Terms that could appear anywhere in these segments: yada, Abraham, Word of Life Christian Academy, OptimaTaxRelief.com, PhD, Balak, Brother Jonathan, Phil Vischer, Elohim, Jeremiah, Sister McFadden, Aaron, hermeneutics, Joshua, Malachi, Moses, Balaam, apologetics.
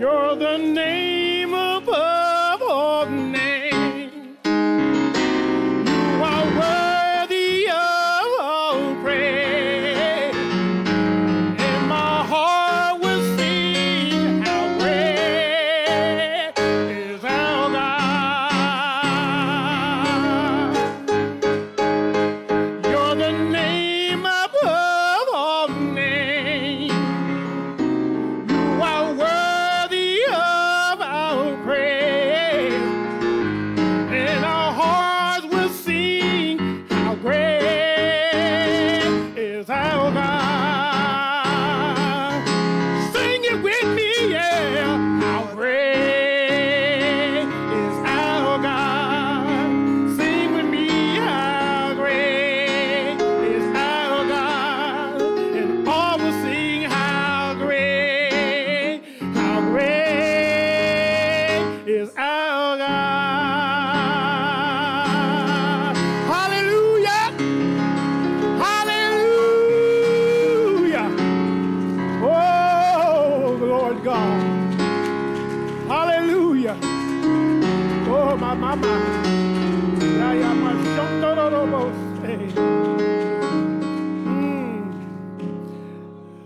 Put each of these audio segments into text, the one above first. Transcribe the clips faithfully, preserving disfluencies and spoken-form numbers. You're the name above all names. You are worthy of all praise. And my heart will sing how great is our God. You're the name above all names. You are worthy.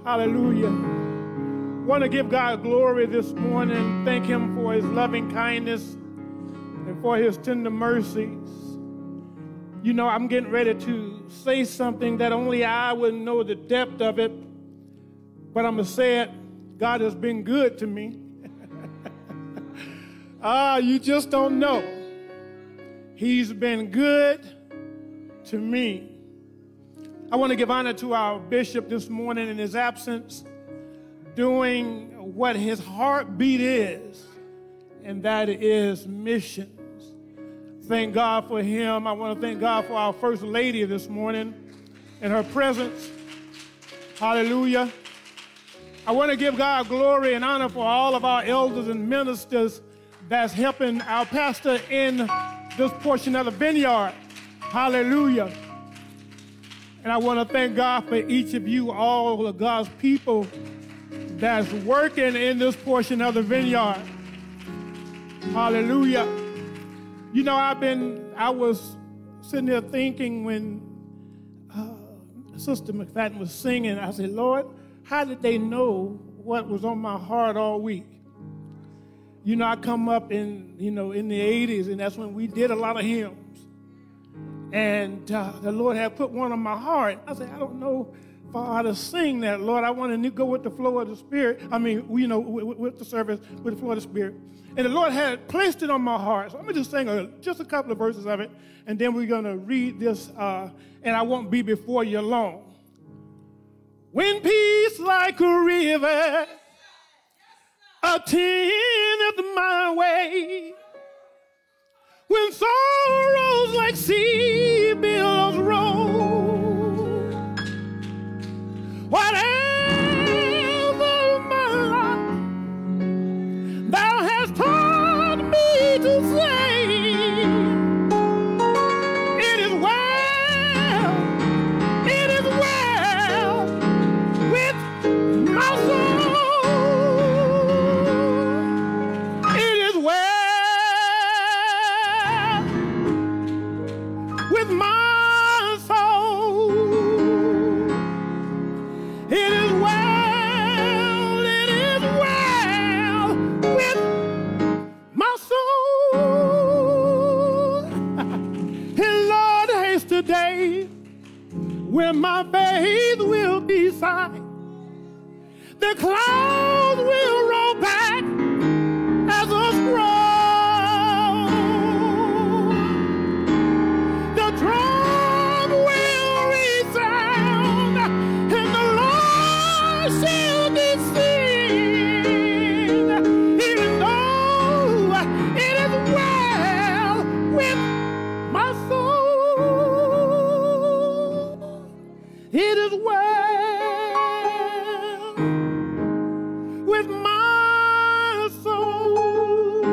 Hallelujah. I want to give God glory this morning. Thank him for his loving kindness and for his tender mercies. You know, I'm getting ready to say something that only I would know the depth of it, but I'm going to say it. God has been good to me. Ah, you just don't know. He's been good to me. I want to give honor to our bishop this morning in his absence, doing what his heartbeat is, and that is missions. Thank God for him. I want to thank God for our First Lady this morning and her presence. Hallelujah. I want to give God glory and honor for all of our elders and ministers that's helping our pastor in this portion of the vineyard. Hallelujah. And I want to thank God for each of you, all of God's people that's working in this portion of the vineyard. Hallelujah. You know, I've been, I was sitting there thinking when uh, Sister McFadden was singing, I said, Lord, how did they know what was on my heart all week? You know, I come up in, you know, in the eighties, and that's when we did a lot of hymns. And uh, the Lord had put one on my heart. I said, I don't know if I ought to sing that, Lord. I want to go with the flow of the Spirit. I mean, you know, with, with the service, with the flow of the Spirit. And the Lord had placed it on my heart. So I'm going to just sing a, just a couple of verses of it, and then we're going to read this, uh, and I won't be before you long. When peace like a river attendeth my way, when sorrows like sea billows roll, whatever my life thou hast taught me to say, it is well, it is well with my soul. When my faith will be sight, the clouds will roll back as a scroll. The drum will resound, and the Lord shall be seen. Even though with my soul.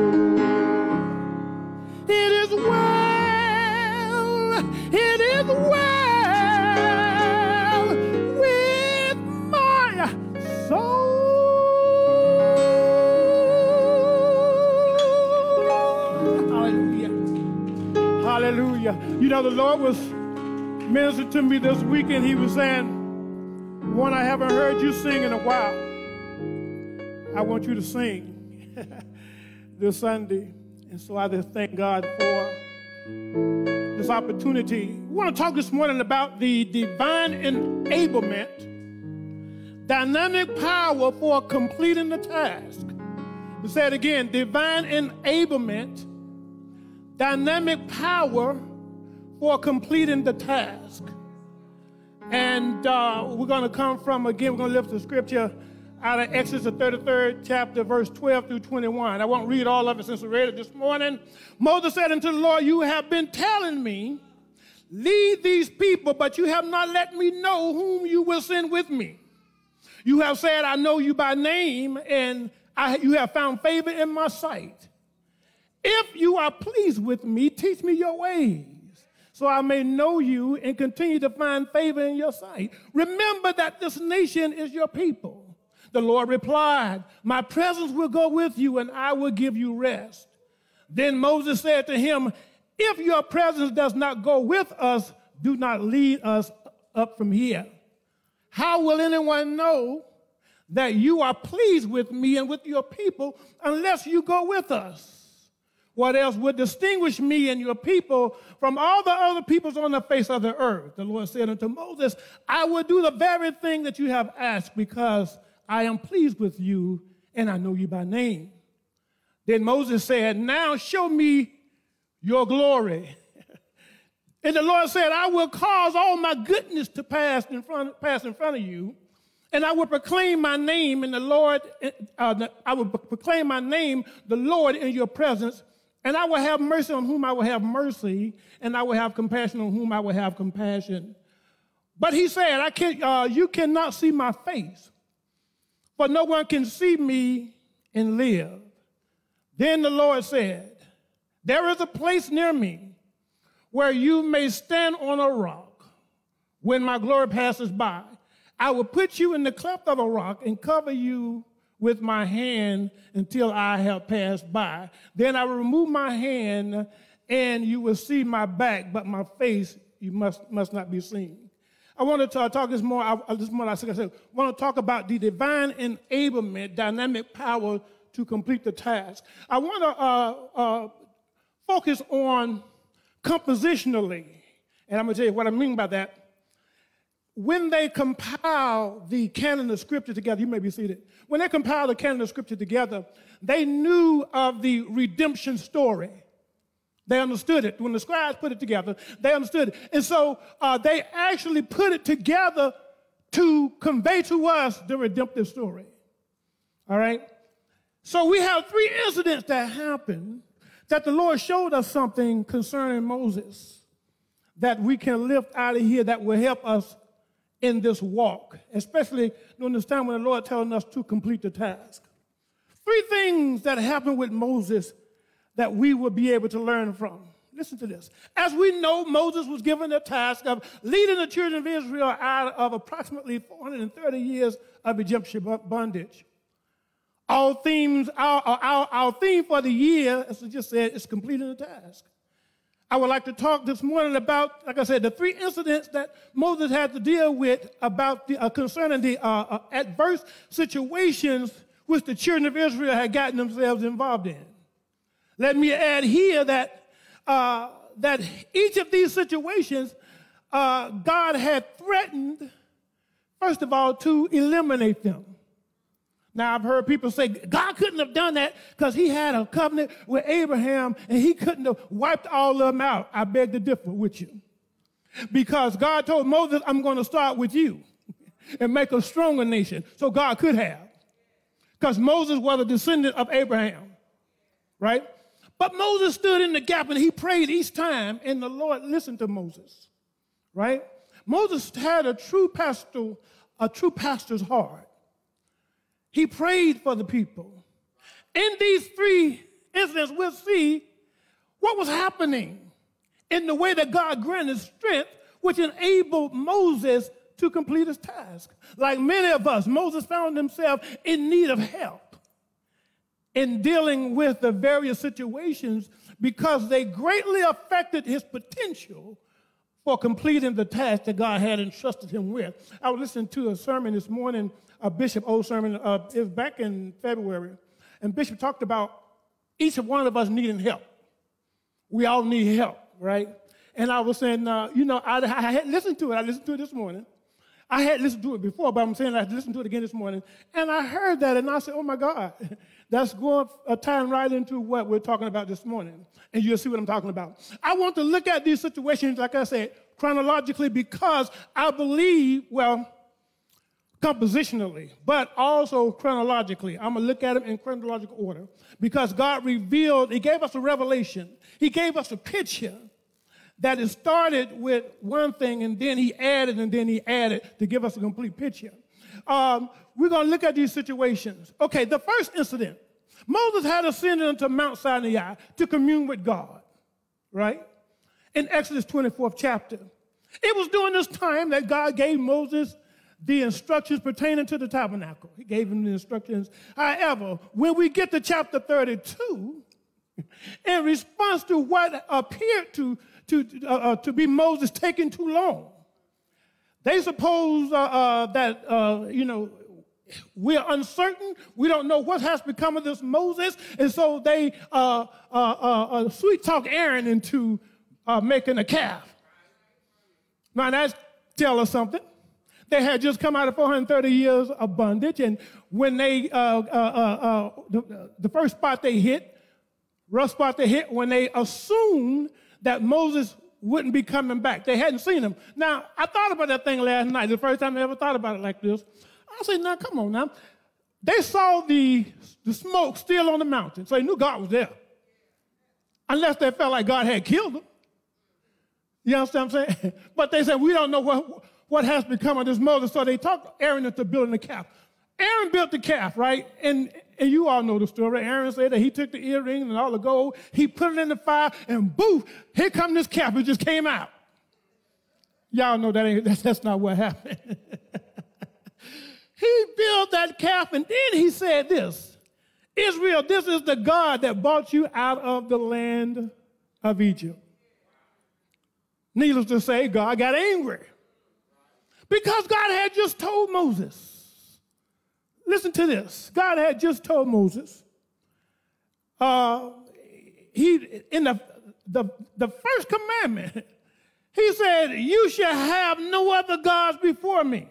It is well, it is well with my soul. Hallelujah. Hallelujah. You know, the Lord was ministered to me this weekend. He was saying, one, I haven't heard you sing in a while. I want you to sing this Sunday. And so I just thank God for this opportunity. We want to talk this morning about the divine enablement, dynamic power for completing the task. We say it again, divine enablement, dynamic power for completing the task. And uh, we're going to come from, again, we're going to lift the scripture out of Exodus, the thirty-third chapter, verse twelve through twenty-one. I won't read all of it since we read it this morning. Moses said unto the Lord, you have been telling me, lead these people, but you have not let me know whom you will send with me. You have said, I know you by name, and I, you have found favor in my sight. If you are pleased with me, teach me your ways, so I may know you and continue to find favor in your sight. Remember that this nation is your people. The Lord replied, my presence will go with you, and I will give you rest. Then Moses said to him, if your presence does not go with us, do not lead us up from here. How will anyone know that you are pleased with me and with your people unless you go with us? What else would distinguish me and your people from all the other peoples on the face of the earth? The Lord said unto Moses, I will do the very thing that you have asked, because I am pleased with you and I know you by name. Then Moses said, now show me your glory. And the Lord said, I will cause all my goodness to pass in front, pass in front of you, and I will proclaim my name in the Lord, uh, I will proclaim my name, the Lord, in your presence. And I will have mercy on whom I will have mercy, and I will have compassion on whom I will have compassion. But he said, I can't, uh, you cannot see my face, for no one can see me and live. Then the Lord said, there is a place near me where you may stand on a rock. When my glory passes by, I will put you in the cleft of a rock and cover you with my hand until I have passed by. Then I will remove my hand, and you will see my back, but my face you must must not be seen. I want to talk, talk this more. I, this morning I said, I want to talk about the divine enablement, dynamic power to complete the task. I want to uh, uh, focus on compositionally, and I'm going to tell you what I mean by that. When they compile the canon of scripture together, you may be seated. When they compiled the canon of scripture together, they knew of the redemption story. They understood it. When the scribes put it together, they understood it. And so uh, they actually put it together to convey to us the redemptive story. All right? So we have three incidents that happened that the Lord showed us something concerning Moses that we can lift out of here that will help us in this walk, especially during this time when the Lord is telling us to complete the task. Three things that happened with Moses that we will be able to learn from. Listen to this. As we know, Moses was given the task of leading the children of Israel out of approximately four hundred thirty years of Egyptian bondage. Our, themes, our, our, our theme for the year, as I just said, is completing the task. I would like to talk this morning about, like I said, the three incidents that Moses had to deal with about the, uh, concerning the uh, uh, adverse situations which the children of Israel had gotten themselves involved in. Let me add here that uh, that each of these situations, uh, God had threatened, first of all, to eliminate them. Now, I've heard people say, God couldn't have done that because he had a covenant with Abraham and he couldn't have wiped all of them out. I beg to differ with you, because God told Moses, I'm going to start with you and make a stronger nation. So God could have, because Moses was a descendant of Abraham, right? But Moses stood in the gap and he prayed each time, and the Lord listened to Moses, right? Moses had a true pastor, a true pastor's heart. He prayed for the people. In these three incidents, we'll see what was happening in the way that God granted strength, which enabled Moses to complete his task. Like many of us, Moses found himself in need of help in dealing with the various situations because they greatly affected his potential for completing the task that God had entrusted him with. I was listening to a sermon this morning, a bishop, old sermon, uh, it was back in February, and Bishop talked about each one of us needing help. We all need help, right? And I was saying, uh, you know, I, I had listened to it. I listened to it this morning. I had listened to it before, but I'm saying I listened to it again this morning. And I heard that, and I said, oh, my God, that's going a time right into what we're talking about this morning. And you'll see what I'm talking about. I want to look at these situations, like I said, chronologically, because I believe, well, compositionally, but also chronologically. I'm going to look at them in chronological order, because God revealed, he gave us a revelation. He gave us a picture that it started with one thing, and then he added, and then he added to give us a complete picture. Um, we're going to look at these situations. Okay, the first incident, Moses had ascended unto Mount Sinai to commune with God, right? In Exodus twenty-fourth chapter. It was during this time that God gave Moses the instructions pertaining to the tabernacle. He gave him the instructions. However, when we get to chapter thirty-two, in response to what appeared to To, uh, to be Moses taking too long. They suppose uh, uh, that, uh, you know, we're uncertain. We don't know what has become of this Moses. And so they uh, uh, uh, uh, sweet talk Aaron into uh, making a calf. Now that's telling us something. They had just come out of four hundred thirty years of bondage. And when they, uh, uh, uh, uh, the, the first spot they hit, rough spot they hit, when they assumed that Moses wouldn't be coming back. They hadn't seen him. Now, I thought about that thing last night. The first time I ever thought about it like this. I said, now, come on now. They saw the, the smoke still on the mountain, so they knew God was there. Unless they felt like God had killed them. You understand what I'm saying? But they said, we don't know what, what has become of this Moses. So they talked Aaron into building the calf. Aaron built the calf, right? And and you all know the story. Aaron said that he took the earrings and all the gold, he put it in the fire, and boof, here come this calf. It just came out. Y'all know that ain't, that's, that's not what happened. He built that calf, and then he said this, Israel, this is the God that brought you out of the land of Egypt. Needless to say, God got angry because God had just told Moses. Listen to this. God had just told Moses. Uh, he in the, the the first commandment, he said, "You shall have no other gods before me."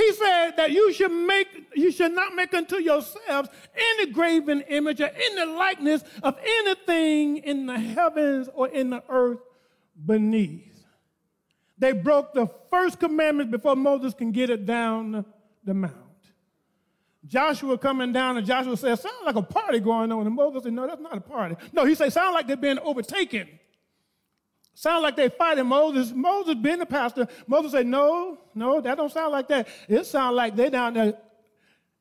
He said that you should make you should not make unto yourselves any graven image or any likeness of anything in the heavens or in the earth beneath. They broke the first commandment before Moses can get it down the mount. Joshua coming down, and Joshua says, sounds like a party going on. And Moses said, no, that's not a party. No, he said, sounds like they're being overtaken. Sounds like they're fighting Moses. Moses being the pastor. Moses said, no, no, that don't sound like that. It sounds like they're down there.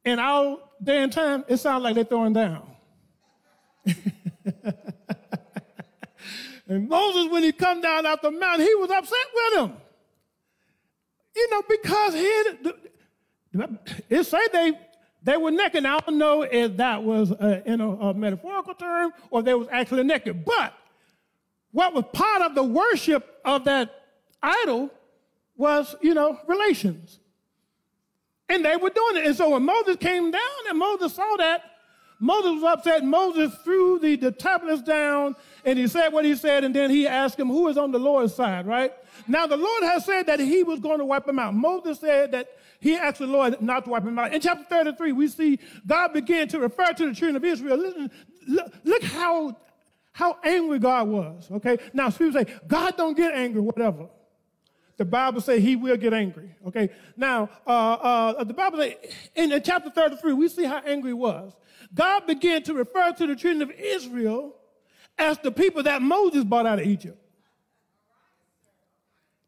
And all day and time, it sounds like they're throwing down. And Moses, when he come down out the mountain, he was upset with him. You know, because he... It say they they were naked. Now, I don't know if that was a, in a, a metaphorical term or they was actually naked. But what was part of the worship of that idol was, you know, relations. And they were doing it. And so when Moses came down and Moses saw that, Moses was upset. Moses threw the, the tablets down, and he said what he said, and then he asked him, who is on the Lord's side, right? Now, the Lord has said that he was going to wipe them out. Moses said that he asked the Lord not to wipe him out. In chapter thirty-three, we see God began to refer to the children of Israel. Listen, look, look how, how angry God was, okay? Now, some people say, God don't get angry, whatever. The Bible says he will get angry, okay? Now, uh, uh, the Bible says, in, in chapter thirty-three, we see how angry he was. God began to refer to the children of Israel as the people that Moses brought out of Egypt.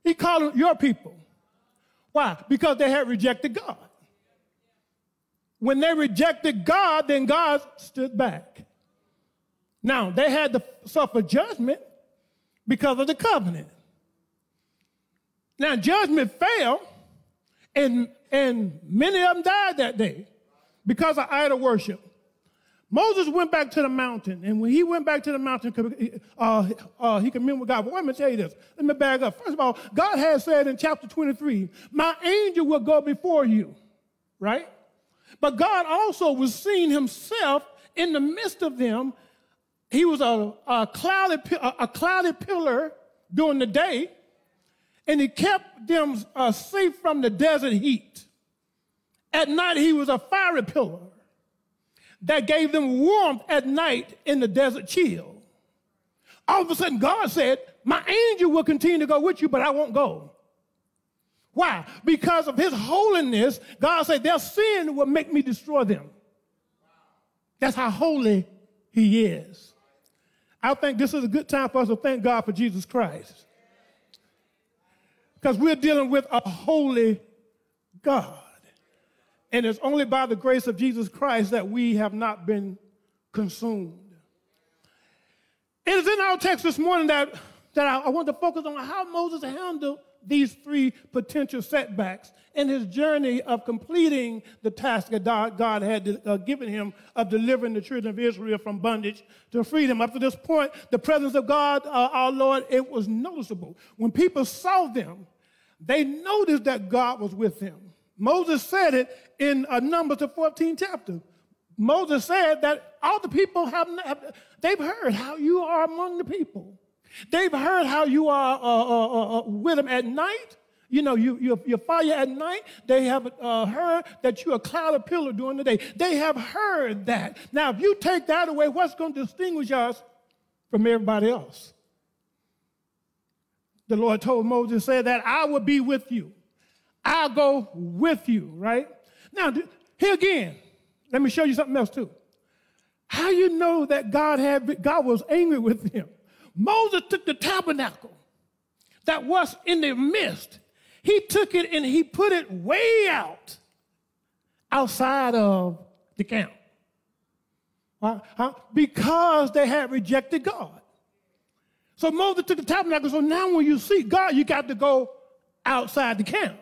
He called them your people. Why? Because they had rejected God. When they rejected God, then God stood back. Now, they had to suffer judgment because of the covenant. Now, judgment fell, and, and many of them died that day because of idol worship. Moses went back to the mountain, and when he went back to the mountain, uh, uh, he communed with God. But let me tell you this. Let me back up. First of all, God has said in chapter twenty-three, my angel will go before you, right? But God also was seeing himself in the midst of them. He was a, a, cloudy, a cloudy pillar during the day, and he kept them uh, safe from the desert heat. At night, he was a fiery pillar that gave them warmth at night in the desert chill. All of a sudden, God said, my angel will continue to go with you, but I won't go. Why? Because of his holiness, God said, their sin will make me destroy them. That's how holy he is. I think this is a good time for us to thank God for Jesus Christ, because we're dealing with a holy God. And it's only by the grace of Jesus Christ that we have not been consumed. It is in our text this morning that, that I, I want to focus on how Moses handled these three potential setbacks in his journey of completing the task that God had uh, given him of delivering the children of Israel from bondage to freedom. Up to this point, the presence of God, uh, our Lord, it was noticeable. When people saw them, they noticed that God was with them. Moses said it in uh, Numbers, the fourteenth chapter. Moses said that all the people have, have, they've heard how you are among the people. They've heard how you are uh, uh, uh, with them at night. You know, you, you're, you're fire at night. They have uh, heard that you're a cloud of pillar during the day. They have heard that. Now, if you take that away, what's going to distinguish us from everybody else? The Lord told Moses, said that I will be with you. I'll go with you, right? Now, here again, let me show you something else too. How you know that God had God was angry with him? Moses took the tabernacle that was in the midst. He took it and he put it way out, outside of the camp. Why? Because they had rejected God. So Moses took the tabernacle. So now when you see God, you got to go outside the camp.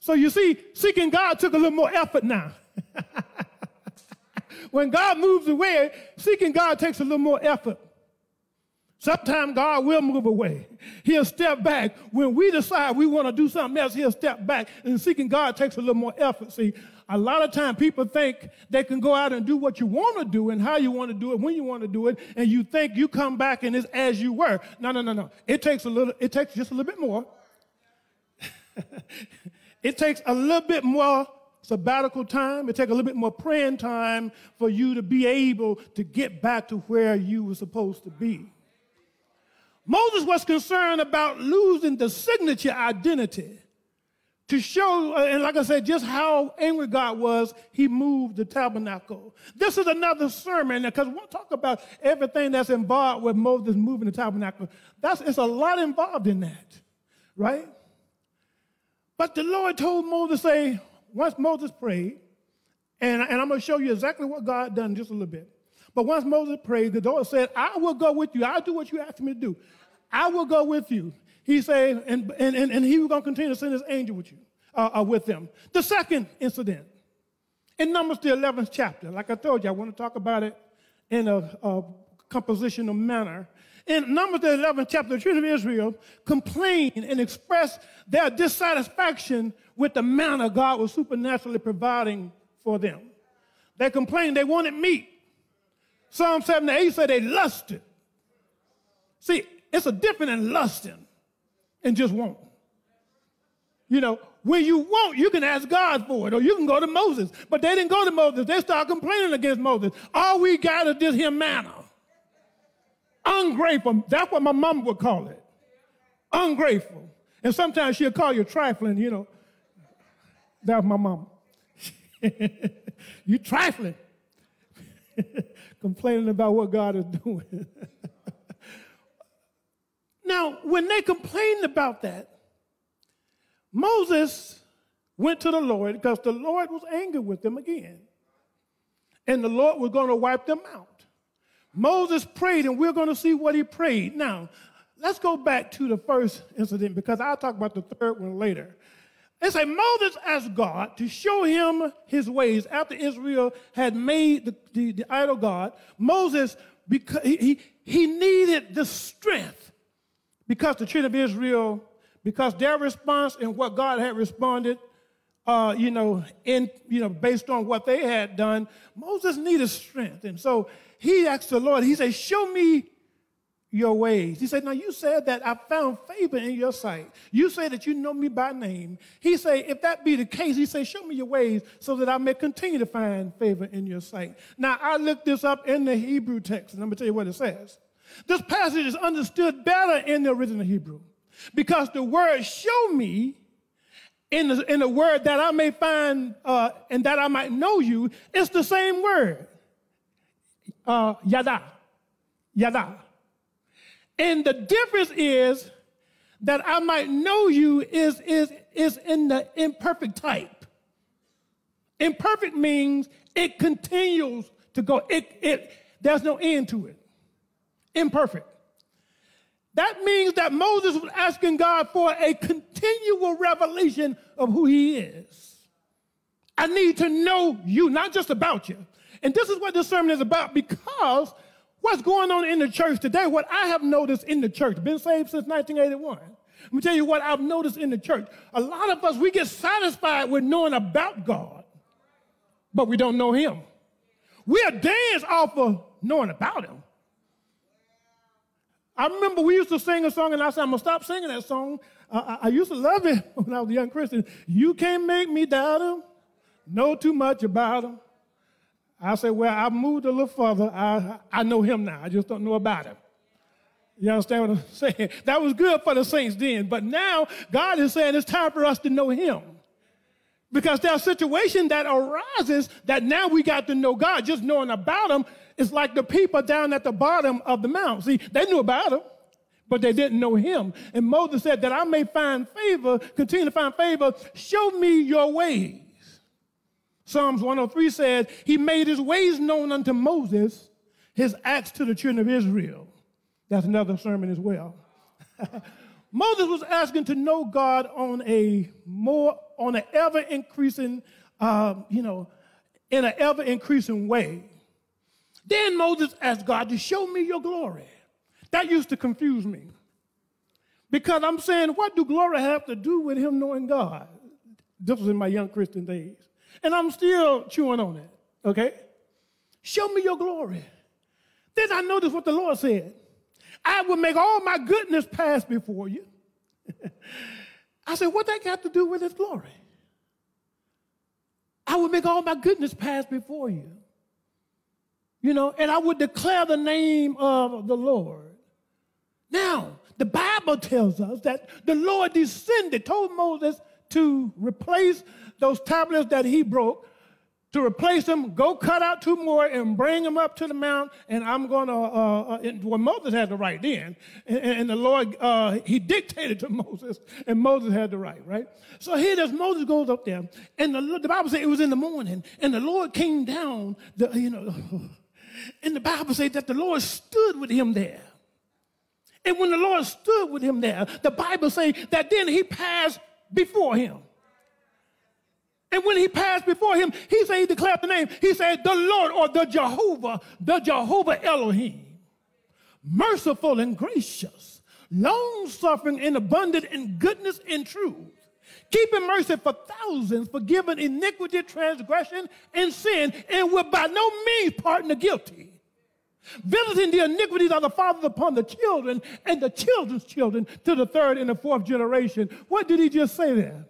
So you see, seeking God took a little more effort now. When God moves away, seeking God takes a little more effort. Sometimes God will move away. He'll step back. When we decide we want to do something else, he'll step back. And seeking God takes a little more effort. See, a lot of times people think they can go out and do what you want to do and how you want to do it, when you want to do it, and you think you come back and it's as you were. No, no, no, no. It takes a little, it takes just a little bit more. It takes a little bit more sabbatical time. It takes a little bit more praying time for you to be able to get back to where you were supposed to be. Moses was concerned about losing the signature identity to show, and like I said, just how angry God was, he moved the tabernacle. This is another sermon, because we'll talk about everything that's involved with Moses moving the tabernacle. That's, it's a lot involved in that, right? But the Lord told Moses, say, once Moses prayed, and, and I'm going to show you exactly what God done in just a little bit. But once Moses prayed, the Lord said, I will go with you. I'll do what you asked me to do. I will go with you. He said, and, and, and, and he was going to continue to send his angel with you, uh, uh, with them. The second incident, in Numbers, the eleventh chapter, like I told you, I want to talk about it in a, a compositional manner. In Numbers, the eleventh chapter, the children of Israel complained and expressed their dissatisfaction with the manner God was supernaturally providing for them. They complained they wanted meat. Psalm seventy-eight said they lusted. See, it's a difference in lusting and just wanting. You know, when you want, you can ask God for it, or you can go to Moses. But they didn't go to Moses. They started complaining against Moses. All we got is this here manna. Ungrateful. That's what my mom would call it. Ungrateful. And sometimes she'll call you trifling, you know. That's my mom. You trifling. Complaining about what God is doing. Now, when they complained about that, Moses went to the Lord because the Lord was angry with them again. And the Lord was going to wipe them out. Moses prayed, and we're going to see what he prayed. Now, let's go back to the first incident, because I'll talk about the third one later. They say Moses asked God to show him his ways. After Israel had made the, the, the idol god, Moses, because he, he needed the strength, because the children of Israel, because their response and what God had responded, uh, you know, in you know, based on what they had done, Moses needed strength. And so he asked the Lord, he said, show me your ways. He said, now you said that I found favor in your sight. You say that you know me by name. He said, if that be the case, he said, show me your ways so that I may continue to find favor in your sight. Now, I looked this up in the Hebrew text, and I'm going to tell you what it says. This passage is understood better in the original Hebrew because the word show me in the, in the word that I may find uh, and that I might know you, it's the same word, uh, yada, yada. And the difference is that I might know you is, is, is in the imperfect type. Imperfect means it continues to go. It, it, there's no end to it. Imperfect. That means that Moses was asking God for a continual revelation of who he is. I need to know you, not just about you. And this is what this sermon is about, because what's going on in the church today, what I have noticed in the church, been saved since nineteen eighty-one. Let me tell you what I've noticed in the church. A lot of us, we get satisfied with knowing about God, but we don't know him. We'll dance off of knowing about him. I remember we used to sing a song, and I said, I'm going to stop singing that song. Uh, I, I used to love it when I was a young Christian. You can't make me doubt him, know too much about him. I said, well, I moved a little further. I I know him now. I just don't know about him. You understand what I'm saying? That was good for the saints then. But now God is saying it's time for us to know him. Because there are situations that arises that now we got to know God. Just knowing about him is like the people down at the bottom of the mountain. See, they knew about him, but they didn't know him. And Moses said that I may find favor, continue to find favor, show me your ways. Psalms one oh three said, he made his ways known unto Moses, his acts to the children of Israel. That's another sermon as well. Moses was asking to know God on a more, on an ever-increasing, uh, you know, in an ever-increasing way. Then Moses asked God to show me your glory. That used to confuse me. Because I'm saying, what do glory have to do with him knowing God? This was in my young Christian days. And I'm still chewing on it, okay? Show me your glory. Then I noticed what the Lord said. I will make all my goodness pass before you. I said, what that got to do with his glory? I will make all my goodness pass before you. You know, and I would declare the name of the Lord. Now, the Bible tells us that the Lord descended, told Moses to replace those tablets that he broke, to replace them, go cut out two more and bring them up to the mount, and I'm going to, uh, uh, well, Moses had the right then, and, and the Lord, uh, he dictated to Moses, and Moses had the right, right? So here does Moses goes up there, and the, the Bible says it was in the morning, and the Lord came down, the, you know, and the Bible says that the Lord stood with him there. And when the Lord stood with him there, the Bible says that then he passed before him. And when he passed before him, he said, he declared the name. He said, the Lord, or the Jehovah, the Jehovah Elohim, merciful and gracious, long-suffering and abundant in goodness and truth, keeping mercy for thousands, forgiving iniquity, transgression, and sin, and will by no means pardon the guilty, visiting the iniquities of the fathers upon the children and the children's children to the third and the fourth generation. What did he just say there?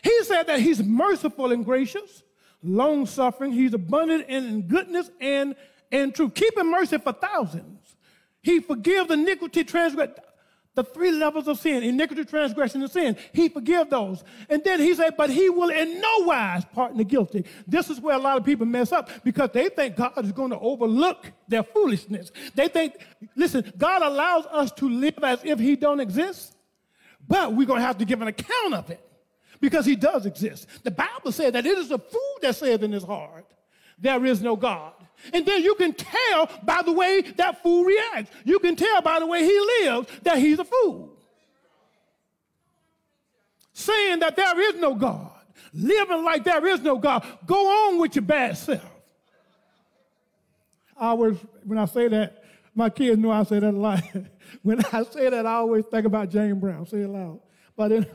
He said that he's merciful and gracious, long-suffering. He's abundant in goodness and, and truth. Keeping mercy for thousands. He forgives iniquity, transgression, the three levels of sin, iniquity, transgression, and sin. He forgives those. And then he said, but he will in no wise pardon the guilty. This is where a lot of people mess up because they think God is going to overlook their foolishness. They think, listen, God allows us to live as if he don't exist, but we're going to have to give an account of it. because he does exist. The Bible says that it is a fool that says in his heart, there is no God. And then you can tell by the way that fool reacts. You can tell by the way he lives that he's a fool. Saying that there is no God, living like there is no God, go on with your bad self. I always, when I say that, my kids know I say that a lot. When I say that, I always think about James Brown. Say it loud. But then,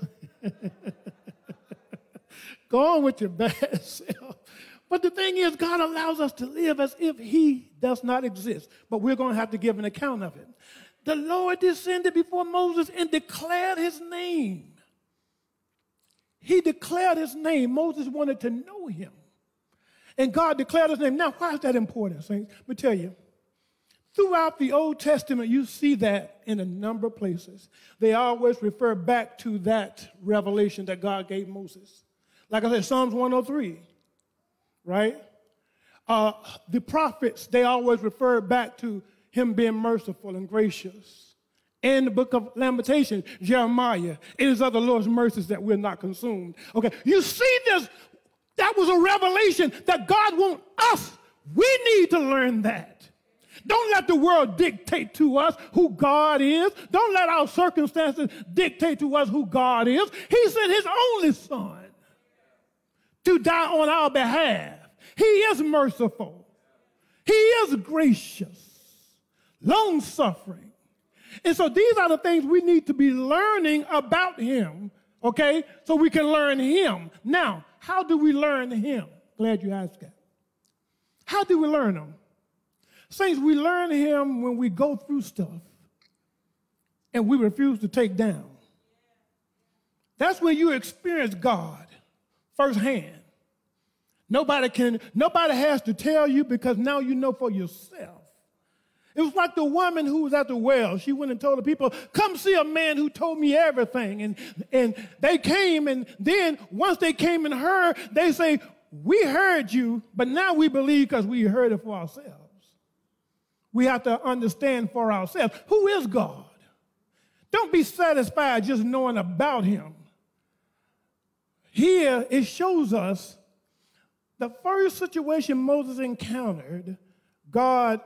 go on with your bad self. But the thing is, God allows us to live as if he does not exist. But we're going to have to give an account of it. The Lord descended before Moses and declared his name. He declared his name. Moses wanted to know him. And God declared his name. Now, why is that important, saints? Let me tell you. Throughout the Old Testament, you see that in a number of places. They always refer back to that revelation that God gave Moses. Like I said, Psalms one oh three, right? Uh, the prophets, they always refer back to him being merciful and gracious. In the book of Lamentations, Jeremiah, it is of the Lord's mercies that we're not consumed. Okay, you see this, that was a revelation that God wants us. We need to learn that. Don't let the world dictate to us who God is. Don't let our circumstances dictate to us who God is. He sent his only son to die on our behalf. He is merciful. He is gracious, long-suffering. And so these are the things we need to be learning about him, okay, so we can learn him. Now, how do we learn him? Glad you asked that. How do we learn him? Saints, we learn him when we go through stuff and we refuse to take down. That's when you experience God firsthand. Nobody can, nobody has to tell you because now you know for yourself. It was like the woman who was at the well. She went and told the people, come see a man who told me everything. And, and they came, and then once they came and heard, they say, we heard you, but now we believe because we heard it for ourselves. We have to understand for ourselves. Who is God? Don't be satisfied just knowing about him. Here it shows us the first situation Moses encountered, God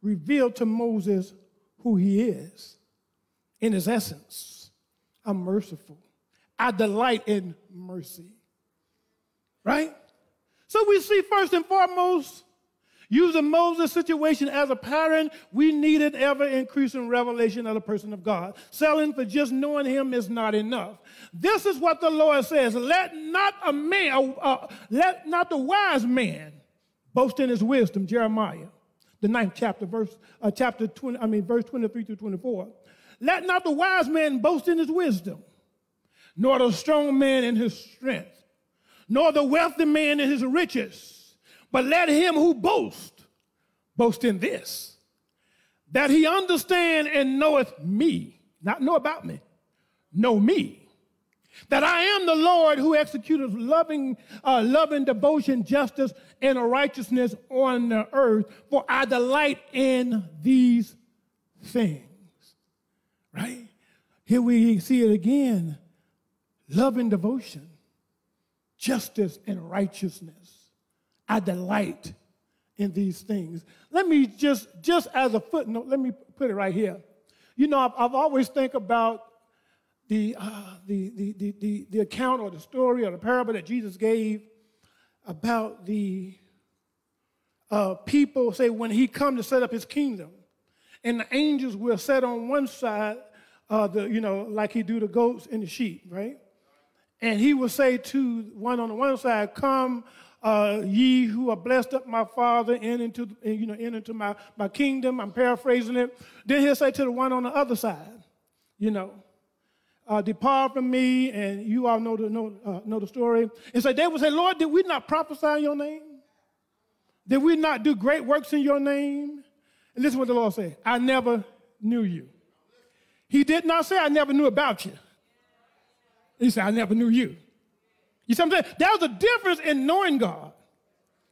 revealed to Moses who he is in his essence. I'm merciful. I delight in mercy. Right? So we see first and foremost, using Moses' situation as a pattern, we need an ever-increasing revelation of the person of God. Selling for just knowing him is not enough. This is what the Lord says, let not a man, uh, let not the wise man boast in his wisdom, Jeremiah. The ninth chapter, verse uh, chapter twenty, I mean verse twenty-three through twenty-four. Let not the wise man boast in his wisdom, nor the strong man in his strength, nor the wealthy man in his riches. But let him who boasts boast in this, that he understand and knoweth me, not know about me, know me, that I am the Lord who executeth loving, uh, loving devotion, justice, and a righteousness on the earth, for I delight in these things. Right? Here we see it again. Love and devotion, justice, and righteousness. I delight in these things. Let me just, just as a footnote, let me put it right here. You know, I've, I've always think about The, uh, the, the, the, the, the account or the story or the parable that Jesus gave about the uh, people, say, when he come to set up his kingdom, and the angels will set on one side, uh, the you know, like he do the goats and the sheep, right? And he will say to one on the one side, come, uh, ye who are blessed up my Father, and into, you know, in into my, my kingdom. I'm paraphrasing it. Then he'll say to the one on the other side, you know, Uh, depart from me, and you all know the, know, uh, know the story. And so they would say, Lord, did we not prophesy in your name? Did we not do great works in your name? And listen to what the Lord said. I never knew you. He did not say, I never knew about you. He said, I never knew you. You see what I'm saying? There's a difference in knowing God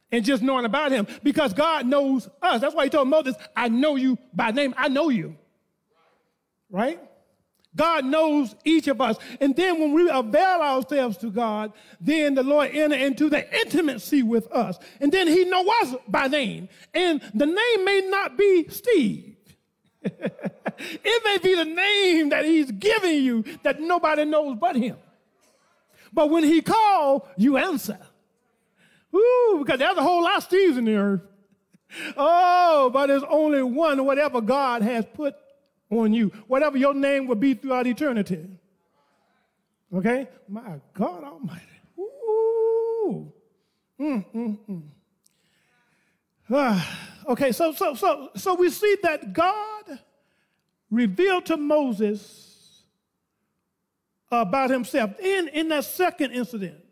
and just knowing about him, because God knows us. That's why he told Moses, I know you by name. I know you. Right? God knows each of us. And then when we avail ourselves to God, then the Lord enters into the intimacy with us. And then he knows us by name. And the name may not be Steve. It may be the name that he's giving you that nobody knows but him. But when he calls, you answer. Ooh, because there's a whole lot of Steves in the earth. Oh, but there's only one, whatever God has put on you, whatever your name will be throughout eternity. Okay? My God Almighty. Ooh. Mm, mm, mm. Ah, okay, so, so, so, so we see that God revealed to Moses about himself. In, in that second incident,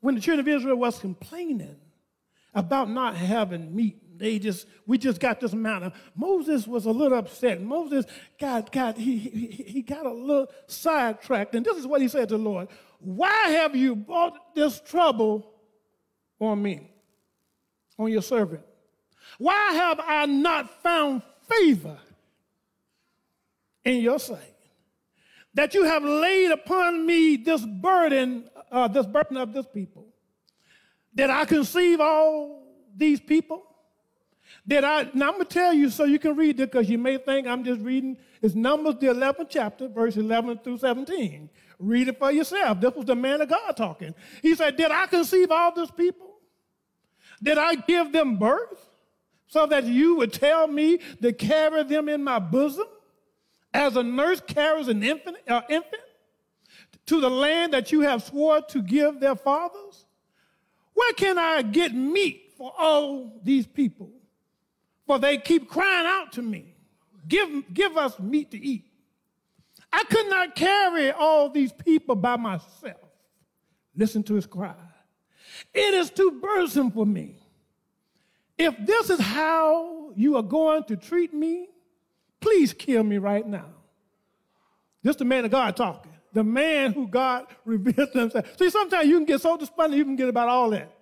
when the children of Israel was complaining about not having meat, They just, we just got this manna. Moses was a little upset. Moses got, got, he, he, he got a little sidetracked. And this is what he said to the Lord. Why have you brought this trouble on me, on your servant? Why have I not found favor in your sight, that you have laid upon me this burden, uh, this burden of this people? Did I conceive all these people? Did I, now I'm going to tell you so you can read it, because you may think I'm just reading. It's Numbers, the eleventh chapter, verse eleven through seventeen. Read it for yourself. This was the man of God talking. He said, did I conceive all this people? Did I give them birth so that you would tell me to carry them in my bosom as a nurse carries an infant, uh, infant to the land that you have sworn to give their fathers? Where can I get meat for all these people? For they keep crying out to me, give, give us meat to eat. I could not carry all these people by myself. Listen to his cry. It is too burdensome for me. If this is how you are going to treat me, please kill me right now. This is the man of God talking, the man who God reveals himself. See, sometimes you can get so despondent, you can get about all that.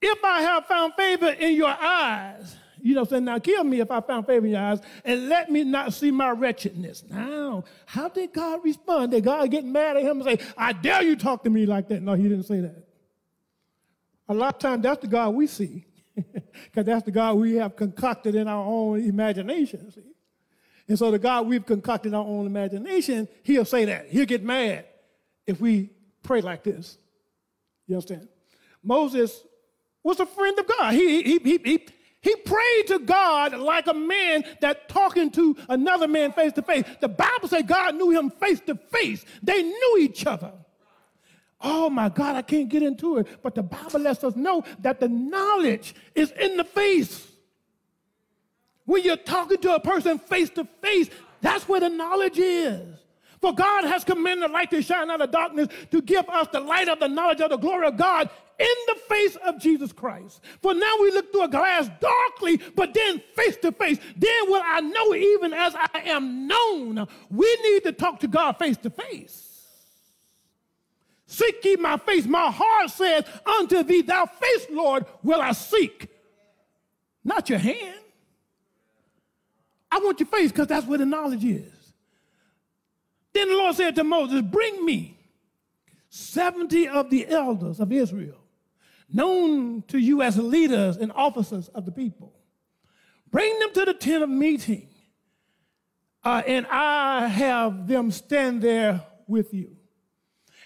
If I have found favor in your eyes, you know, saying, now kill me if I found favor in your eyes, and let me not see my wretchedness. Now, how did God respond? Did God get mad at him and say, I dare you talk to me like that? No, he didn't say that. A lot of times, that's the God we see, because that's the God we have concocted in our own imagination, see? And so the God we've concocted in our own imagination, he'll say that. He'll get mad if we pray like this. You understand? Moses was a friend of God. He, he, he, he, he prayed to God like a man that talking to another man face to face. The Bible says God knew him face to face. They knew each other. Oh my God, I can't get into it. But the Bible lets us know that the knowledge is in the face. When you're talking to a person face to face, that's where the knowledge is. For God has commanded the light to shine out of darkness to give us the light of the knowledge of the glory of God in the face of Jesus Christ. For now we look through a glass darkly, but then face to face. Then will I know even as I am known. We need to talk to God face to face. Seek ye my face. My heart says, unto thee thou face, Lord, will I seek. Not your hand. I want your face, because that's where the knowledge is. Then the Lord said to Moses, bring me seventy of the elders of Israel, known to you as leaders and officers of the people. Bring them to the tent of meeting, uh, and I have them stand there with you.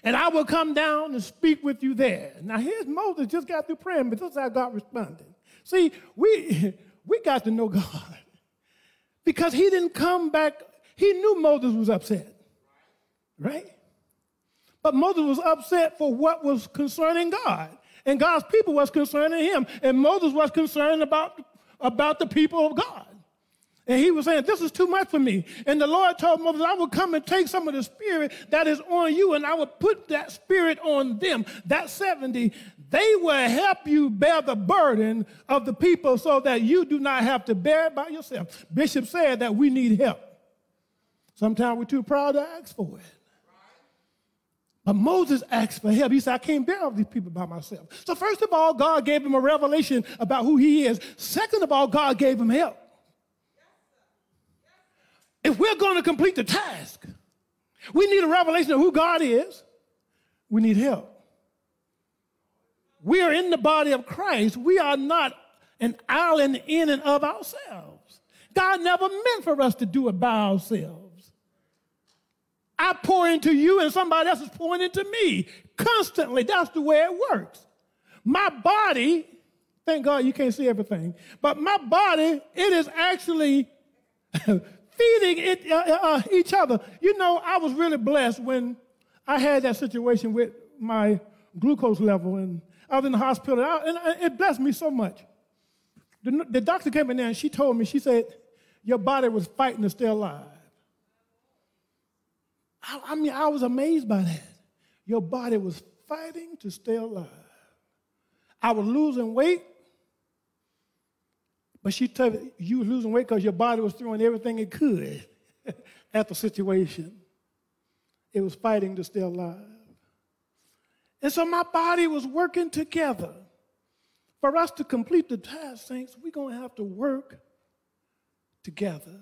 And I will come down and speak with you there. Now here's Moses, just got through praying, but this is how God responded. See, we, we got to know God, because he didn't come back. He knew Moses was upset. Right? But Moses was upset for what was concerning God. And God's people was concerning him. And Moses was concerned about, about the people of God. And he was saying, this is too much for me. And the Lord told Moses, I will come and take some of the spirit that is on you, and I will put that spirit on them. That seventy, they will help you bear the burden of the people so that you do not have to bear it by yourself. Bishop said that we need help. Sometimes we're too proud to ask for it. But Moses asked for help. He said, I can't bear all these people by myself. So first of all, God gave him a revelation about who he is. Second of all, God gave him help. If we're going to complete the task, we need a revelation of who God is. We need help. We are in the body of Christ. We are not an island in and of ourselves. God never meant for us to do it by ourselves. I pour into you and somebody else is pouring into me constantly. That's the way it works. My body, thank God you can't see everything, but my body, it is actually feeding it, uh, uh, each other. You know, I was really blessed when I had that situation with my glucose level, and I was in the hospital, and, I, and it blessed me so much. The, the doctor came in there, and she told me, she said, your body was fighting to stay alive. I, I mean, I was amazed by that. Your body was fighting to stay alive. I was losing weight, but she told me you were losing weight because your body was throwing everything it could at the situation. It was fighting to stay alive. And so my body was working together. For us to complete the task, saints, we're going to have to work together.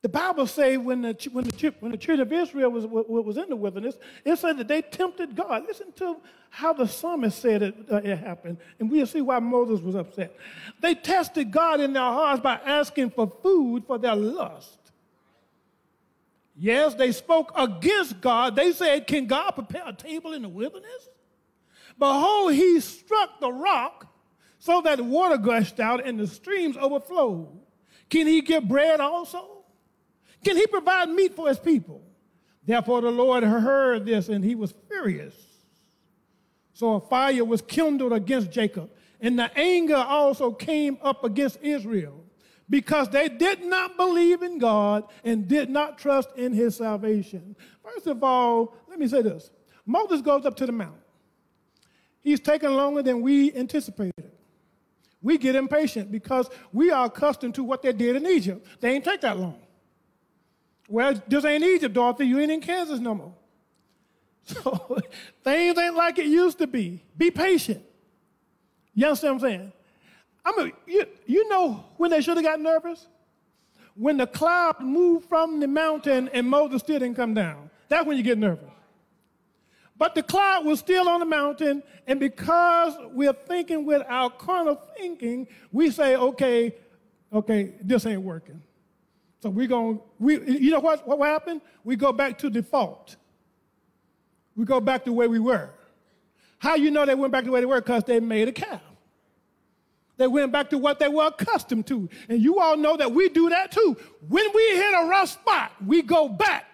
The Bible says when the, when the, when the children of Israel was, was in the wilderness, it said that they tempted God. Listen to how the psalmist said it, uh, it happened, and we'll see why Moses was upset. They tested God in their hearts by asking for food for their lust. Yes, they spoke against God. They said, can God prepare a table in the wilderness? Behold, he struck the rock so that the water gushed out and the streams overflowed. Can he give bread also? Can he provide meat for his people? Therefore the Lord heard this, and he was furious. So a fire was kindled against Jacob, and the anger also came up against Israel, because they did not believe in God and did not trust in his salvation. First of all, let me say this. Moses goes up to the mountain. He's taking longer than we anticipated. We get impatient because we are accustomed to what they did in Egypt. They ain't take that long. Well, this ain't Egypt, Dorothy. You ain't in Kansas no more. So things ain't like it used to be. Be patient. You understand what I'm saying? I mean, you, you know when they should have got nervous? When the cloud moved from the mountain and Moses still didn't come down. That's when you get nervous. But the cloud was still on the mountain, and because we're thinking with our carnal thinking, we say, okay, okay, this ain't working. So we're going, we, you know what, what happened? We go back to default. We go back to where we were. How you know they went back to where they were? Because they made a cow. They went back to what they were accustomed to. And you all know that we do that too. When we hit a rough spot, we go back.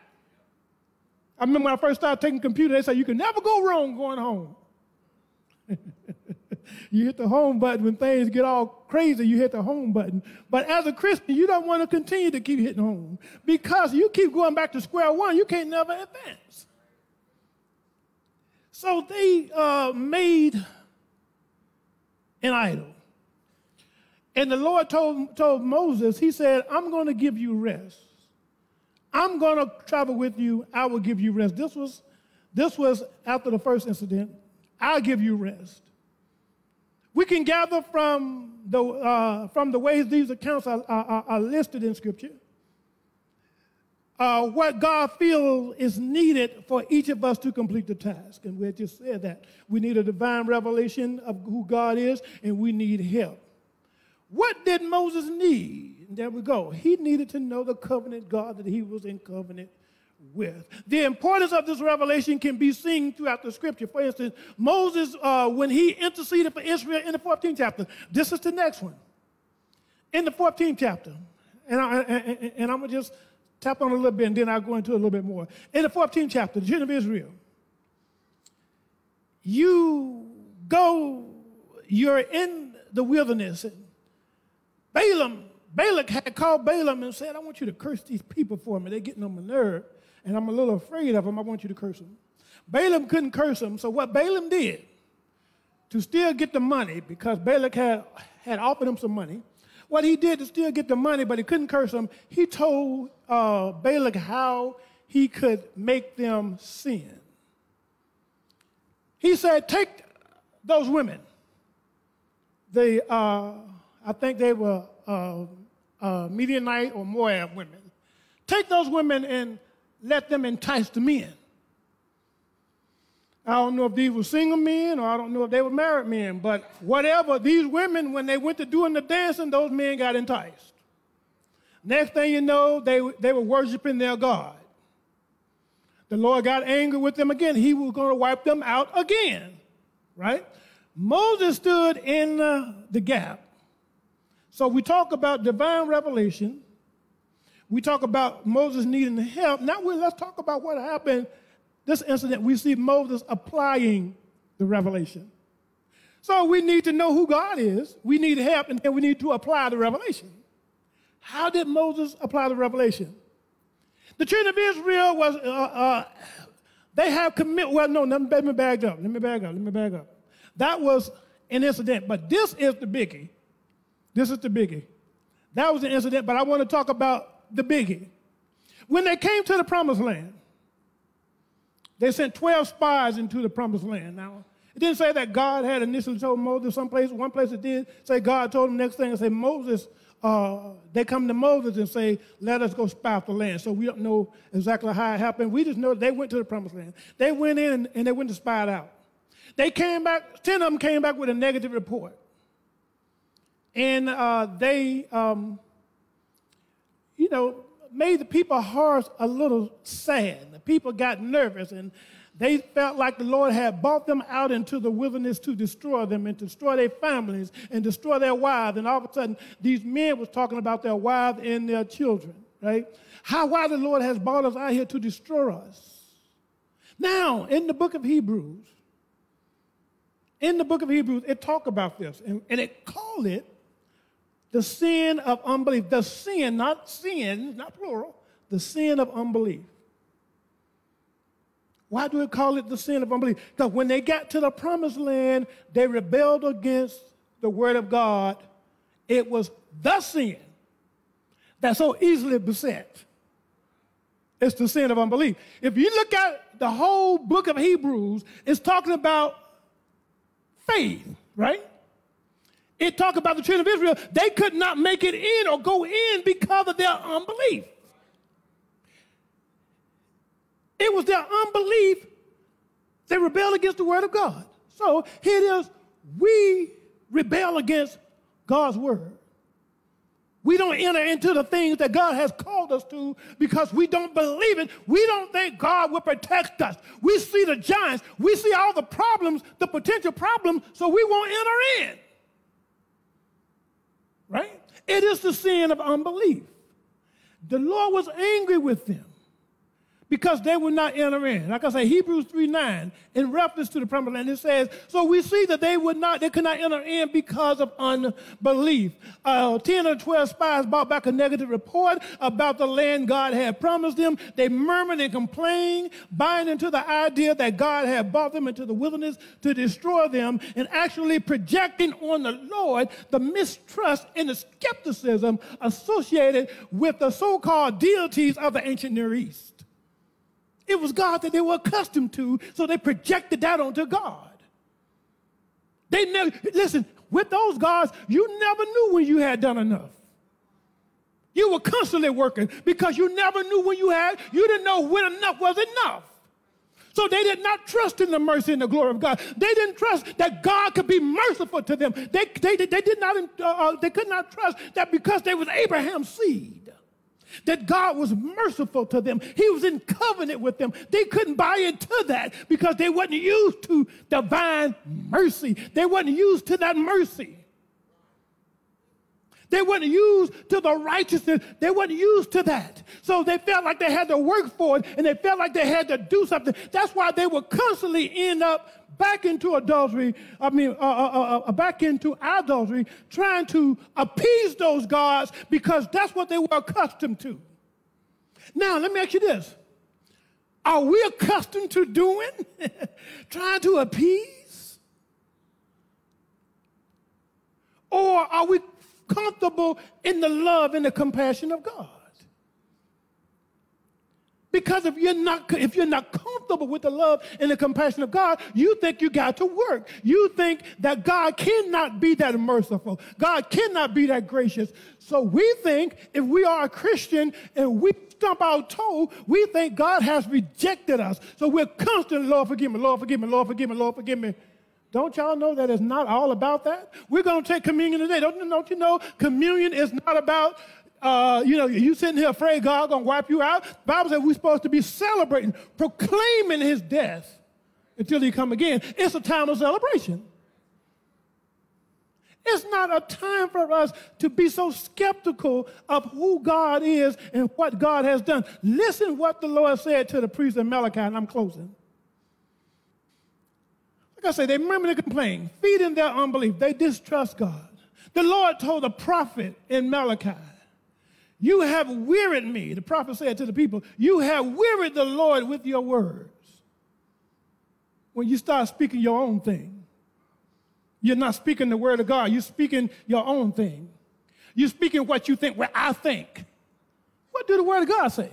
I remember when I first started taking computer, they said, you can never go wrong going home. You hit the home button when things get all crazy, you hit the home button. But as a Christian, you don't want to continue to keep hitting home, because you keep going back to square one, you can't never advance. So they uh, made an idol. And the Lord told, told Moses, he said, I'm going to give you rest. I'm going to travel with you. I will give you rest. This was, this was after the first incident. I'll give you rest. We can gather from the, uh, from the ways these accounts are, are, are listed in Scripture uh, what God feels is needed for each of us to complete the task. And we just said that. We need a divine revelation of who God is, and we need help. What did Moses need? There we go. He needed to know the covenant God that he was in covenant with. The importance of this revelation can be seen throughout the Scripture. For instance, Moses, uh, when he interceded for Israel in the fourteenth chapter, this is the next one. In the fourteenth chapter, and, I, and, and I'm going to just tap on a little bit, and then I'll go into it a little bit more. In the fourteenth chapter, the children of Israel, you go, you're in the wilderness. Balaam, Balak had called Balaam and said, I want you to curse these people for me. They're getting on my nerve, and I'm a little afraid of them. I want you to curse them. Balaam couldn't curse them, so what Balaam did to still get the money, because Balak had, had offered him some money, what he did to still get the money, but he couldn't curse them, he told uh, Balak how he could make them sin. He said, take those women, the... Uh, I think they were uh, uh, Midianite or Moab women. take those women and let them entice the men. I don't know if these were single men or I don't know if they were married men, but whatever, these women, when they went to doing the dancing, those men got enticed. Next thing you know, they, they were worshiping their God. The Lord got angry with them again. He was going to wipe them out again, right? Moses stood in uh, the gap. So we talk about divine revelation. We talk about Moses needing help. Now we, let's talk about what happened. This incident, we see Moses applying the revelation. So we need to know who God is. We need help, and we need to apply the revelation. How did Moses apply the revelation? The children of Israel was, uh, uh, they have commit. Well, no, let me, let me back up. Let me back up. Let me back up. That was an incident, but this is the biggie. This is the biggie. That was an incident, but I want to talk about the biggie. When they came to the promised land, they sent twelve spies into the promised land. Now, it didn't say that God had initially told Moses someplace. One place it did say God told him. Next thing it said Moses, uh, they come to Moses and say, let us go spy out the land. So we don't know exactly how it happened. We just know they went to the promised land. They went in and, and they went to spy it out. They came back, ten of them came back with a negative report. And uh, they, um, you know, made the people's hearts a little sad. The people got nervous, and they felt like the Lord had brought them out into the wilderness to destroy them and destroy their families and destroy their wives. And all of a sudden, these men was talking about their wives and their children, right? How, why the Lord has brought us out here to destroy us. Now, in the book of Hebrews, in the book of Hebrews, it talks about this, and, and it called it the sin of unbelief. The sin, not sin, not plural, the sin of unbelief. Why do we call it the sin of unbelief? Because when they got to the promised land, they rebelled against the word of God. It was the sin that so easily beset. It's the sin of unbelief. If you look at the whole book of Hebrews, it's talking about faith, right? It talked about the children of Israel. They could not make it in or go in because of their unbelief. It was their unbelief. They rebelled against the word of God. So here it is. We rebel against God's word. We don't enter into the things that God has called us to because we don't believe it. We don't think God will protect us. We see the giants. We see all the problems, the potential problems, so we won't enter in. Right? It is the sin of unbelief. The Lord was angry with them because they would not enter in. Like I say, Hebrews three nine, in reference to the promised land, it says, so we see that they would not, they could not enter in because of unbelief. Uh, ten or twelve spies brought back a negative report about the land God had promised them. They murmured and complained, buying into the idea that God had brought them into the wilderness to destroy them, and actually projecting on the Lord the mistrust and the skepticism associated with the so-called deities of the ancient Near East. It was God that they were accustomed to, so they projected that onto God. They never, listen, with those gods, you never knew when you had done enough. You were constantly working because you never knew when you had, you didn't know when enough was enough. So they did not trust in the mercy and the glory of God. They didn't trust that God could be merciful to them. They, they, they did not, uh, they could not trust that because they was Abraham's seed, that God was merciful to them. He was in covenant with them. They couldn't buy into that because they wasn't used to divine mercy. They wasn't used to that mercy. They wasn't used to the righteousness. They wasn't used to that. So they felt like they had to work for it, and they felt like they had to do something. That's why they would constantly end up back into adultery, I mean, uh, uh, uh, back into idolatry, trying to appease those gods because that's what they were accustomed to. Now, let me ask you this. Are we accustomed to doing, trying to appease? Or are we comfortable in the love and the compassion of God? Because if you're not if you're not comfortable with the love and the compassion of God, you think you got to work. You think that God cannot be that merciful. God cannot be that gracious. So we think if we are a Christian and we stump our toe, we think God has rejected us. So we're constantly, Lord, forgive me, Lord, forgive me, Lord, forgive me, Lord, forgive me. Don't y'all know that it's not all about that? We're going to take communion today. Don't, don't you know communion is not about... Uh, you know, you sitting here afraid God going to wipe you out. The Bible says we're supposed to be celebrating, proclaiming his death until he come again. It's a time of celebration. It's not a time for us to be so skeptical of who God is and what God has done. Listen what the Lord said to the priest in Malachi, and I'm closing. Like I say, they murmur and complain, feeding their unbelief. They distrust God. The Lord told the prophet in Malachi, "You have wearied me," the prophet said to the people, "you have wearied the Lord with your words." When you start speaking your own thing, you're not speaking the word of God. You're speaking your own thing. You're speaking what you think, what I think. What do the word of God say?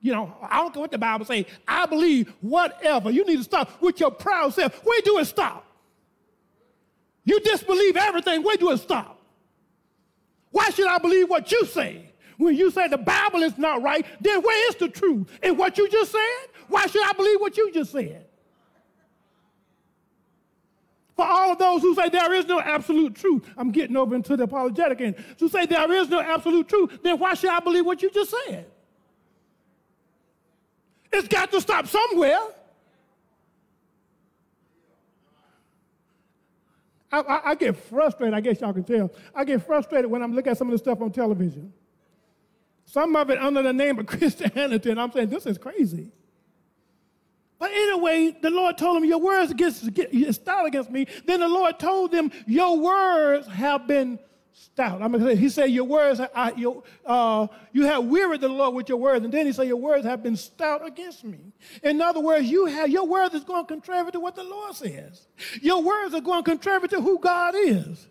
You know, I don't care what the Bible says. I believe whatever. You need to stop with your proud self. Where do it stop? You disbelieve everything. Where do it stop? Why should I believe what you say? When you say the Bible is not right, then where is the truth? And what you just said? Why should I believe what you just said? For all of those who say there is no absolute truth, I'm getting over into the apologetic end, who say there is no absolute truth, then why should I believe what you just said? It's got to stop somewhere. I, I, I get frustrated, I guess y'all can tell. I get frustrated when I'm looking at some of the stuff on television. Some of it under the name of Christianity, and I'm saying, this is crazy. But anyway, the Lord told them, your words against, get, get stout against me. Then the Lord told them, your words have been stout. I mean, he said, your words, I, your, uh, you have wearied the Lord with your words. And then he said, your words have been stout against me. In other words, you have your words is going contrary to what the Lord says. Your words are going contrary to who God is.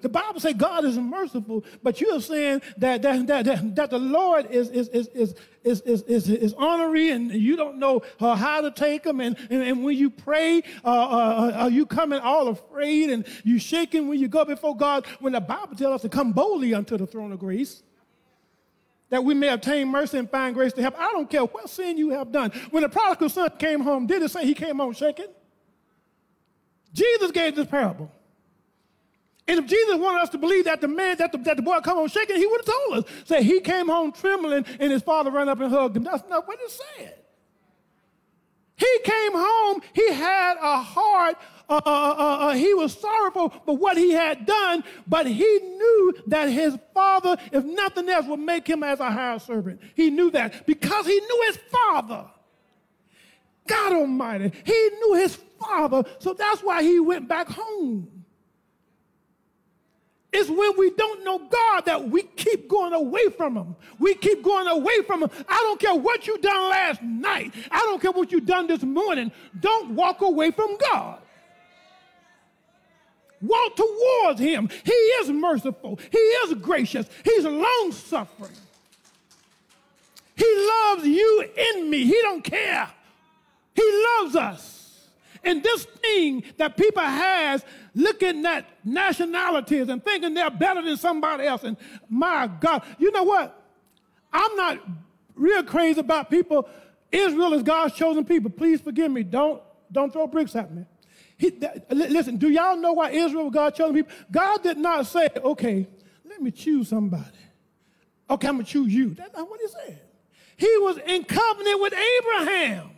The Bible says God is merciful, but you are saying that that that that, that the Lord is is is is is is is, is honorary, and you don't know uh, how to take him. And, and, and when you pray, uh, uh, are you coming all afraid and you shaking when you go before God? When the Bible tells us to come boldly unto the throne of grace, that we may obtain mercy and find grace to help. I don't care what sin you have done. When the prodigal son came home, did it say he came home shaking? Jesus gave this parable. And if Jesus wanted us to believe that the man, that the, that the boy come home shaking, he would have told us. Say he came home trembling and his father ran up and hugged him. That's not what it said. He came home, he had a heart, uh, uh, uh, uh, he was sorrowful for what he had done, but he knew that his father, if nothing else, would make him as a hired servant. He knew that because he knew his father. God Almighty, he knew his father, so that's why he went back home. It's when we don't know God that we keep going away from him. We keep going away from him. I don't care what you done last night. I don't care what you done this morning. Don't walk away from God. Walk towards him. He is merciful. He is gracious. He's long-suffering. He loves you and me. He don't care. He loves us. And this thing that people has, looking at nationalities and thinking they're better than somebody else. And my God, you know what? I'm not real crazy about people. Israel is God's chosen people. Please forgive me. Don't, don't throw bricks at me. He, that, listen, do y'all know why Israel was God's chosen people? God did not say, okay, let me choose somebody. Okay, I'm going to choose you. That's not what he said. He was in covenant with Abraham.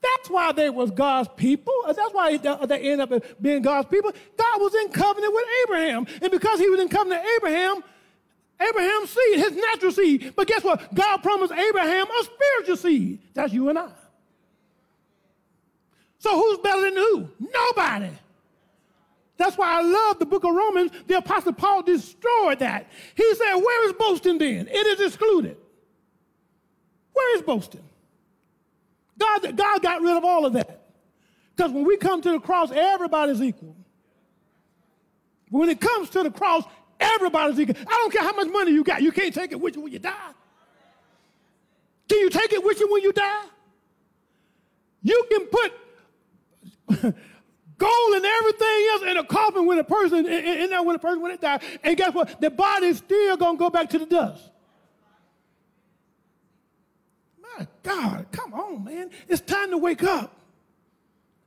That's why they was God's people. That's why they ended up being God's people. God was in covenant with Abraham. And because he was in covenant with Abraham, Abraham's seed, his natural seed. But guess what? God promised Abraham a spiritual seed. That's you and I. So who's better than who? Nobody. That's why I love the book of Romans. The Apostle Paul destroyed that. He said, where is boasting then? It is excluded. Where is boasting? God, God got rid of all of that. Because when we come to the cross, everybody's equal. When it comes to the cross, everybody's equal. I don't care how much money you got. You can't take it with you when you die. Do you take it with you when you die? You can put gold and everything else in a coffin when a person, in there when a person, when it dies. And guess what? The body's still going to go back to the dust. My God, come on, man. It's time to wake up.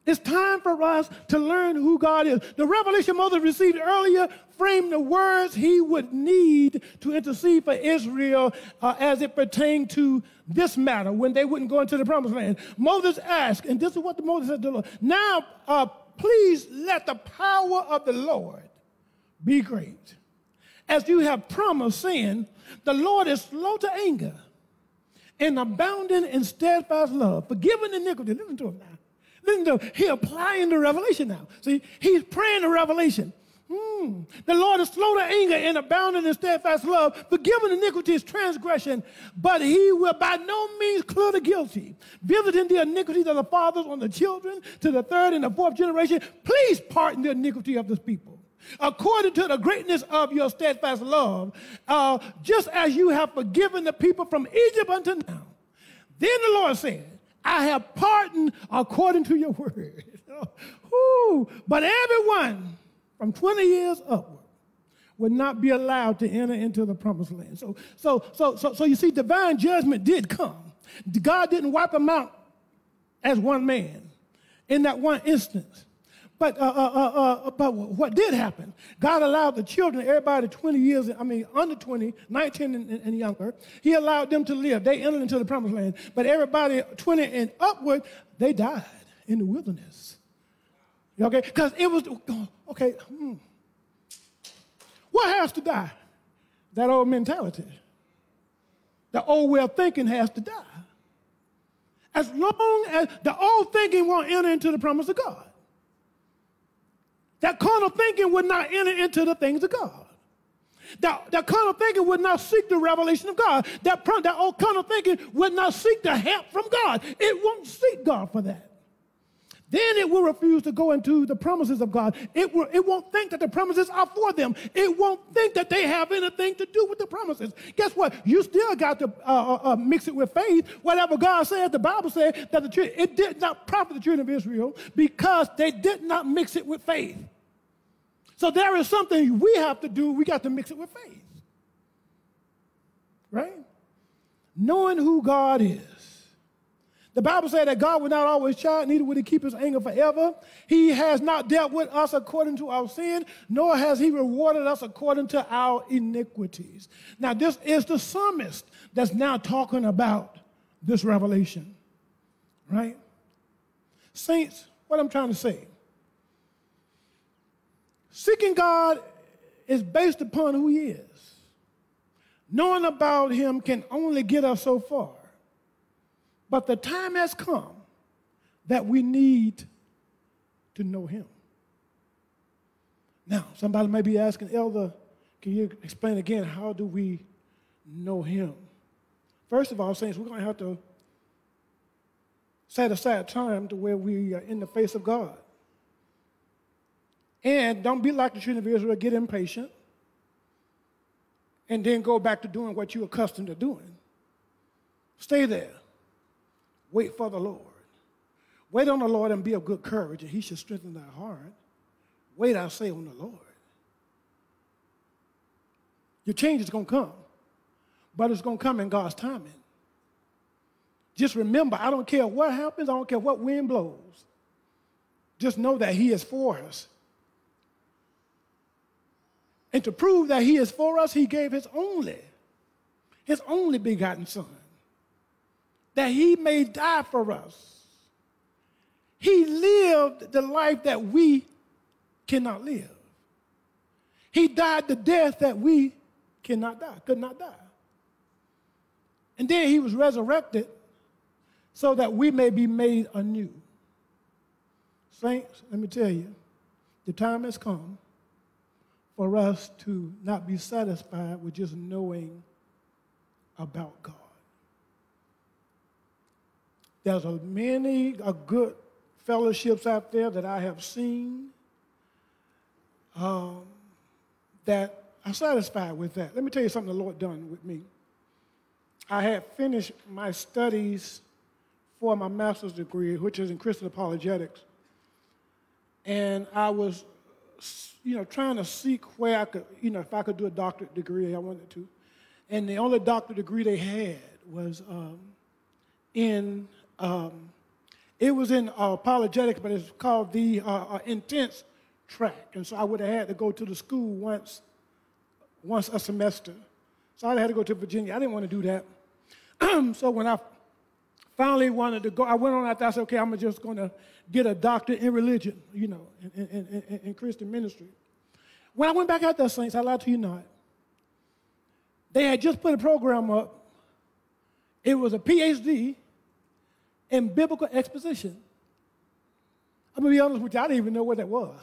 It's time for us to learn who God is. The revelation Moses received earlier framed the words he would need to intercede for Israel uh, as it pertained to this matter when they wouldn't go into the promised land. Moses asked, and this is what Moses said to the Lord, now uh, please let the power of the Lord be great. As you have promised, saying, the Lord is slow to anger and abounding in steadfast love, forgiving iniquity. Listen to him now. Listen to him. He's applying the revelation now. See, he's praying the revelation. Hmm. The Lord is slow to anger and abounding in steadfast love, forgiving iniquity's transgression, but he will by no means clear the guilty, visiting the iniquities of the fathers on the children to the third and the fourth generation. Please pardon the iniquity of this people, according to the greatness of your steadfast love, uh, just as you have forgiven the people from Egypt unto now. Then the Lord said, I have pardoned according to your word. Ooh, but everyone from twenty years upward would not be allowed to enter into the promised land. So, so, so, so, so you see, divine judgment did come. God didn't wipe them out as one man in that one instance. But, uh, uh, uh, uh, but what did happen? God allowed the children, everybody twenty years, I mean, under twenty, nineteen and, and younger, he allowed them to live. They entered into the promised land. But everybody twenty and upward, they died in the wilderness. Okay? Because it was, okay, hmm. What has to die? That old mentality. The old way of thinking has to die. As long as the old thinking won't enter into the promise of God. That carnal thinking would not enter into the things of God. That, that carnal thinking would not seek the revelation of God. That, that old carnal thinking would not seek the help from God. It won't seek God for that. Then it will refuse to go into the promises of God. It, will, it won't think that the promises are for them. It won't think that they have anything to do with the promises. Guess what? You still got to uh, uh, mix it with faith. Whatever God said, the Bible said that the it did not profit the children of Israel because they did not mix it with faith. So there is something we have to do. We got to mix it with faith. Right? Knowing who God is. The Bible said that God will not always chide, neither will he keep his anger forever. He has not dealt with us according to our sin, nor has he rewarded us according to our iniquities. Now, this is the psalmist that's now talking about this revelation. Right? Saints, what I'm trying to say, seeking God is based upon who he is. Knowing about him can only get us so far. But the time has come that we need to know him. Now, somebody may be asking, Elder, can you explain again, how do we know him? First of all, saints, we're going to have to set aside time to where we are in the face of God. And don't be like the children of Israel, get impatient, and then go back to doing what you're accustomed to doing. Stay there. Wait for the Lord. Wait on the Lord and be of good courage, and he should strengthen thy heart. Wait, I say, on the Lord. Your change is going to come, but it's going to come in God's timing. Just remember, I don't care what happens, I don't care what wind blows. Just know that he is for us. And to prove that he is for us, he gave his only, his only begotten son, that he may die for us. He lived the life that we cannot live. He died the death that we cannot die, could not die. And then he was resurrected so that we may be made anew. Saints, let me tell you, the time has come for us to not be satisfied with just knowing about God. There's a many a good fellowships out there that I have seen um, that are satisfied with that. Let me tell you something the Lord done with me. I had finished my studies for my master's degree, which is in Christian apologetics. And I was, you know, trying to seek where I could, you know, if I could do a doctorate degree, I wanted to. And the only doctorate degree they had was um, in, um, it was in uh, apologetics, but it's called the uh, uh, intense track. And so I would have had to go to the school once, once a semester. So I had to go to Virginia. I didn't want to do that. So when I finally wanted to go, I went on after I said, okay, I'm just going to get a doctorate in religion, you know, in, in, in, in Christian ministry. When I went back out there, saints, I lied to you not. They had just put a program up. It was a P H D in biblical exposition. I'm going to be honest with you, I didn't even know what that was.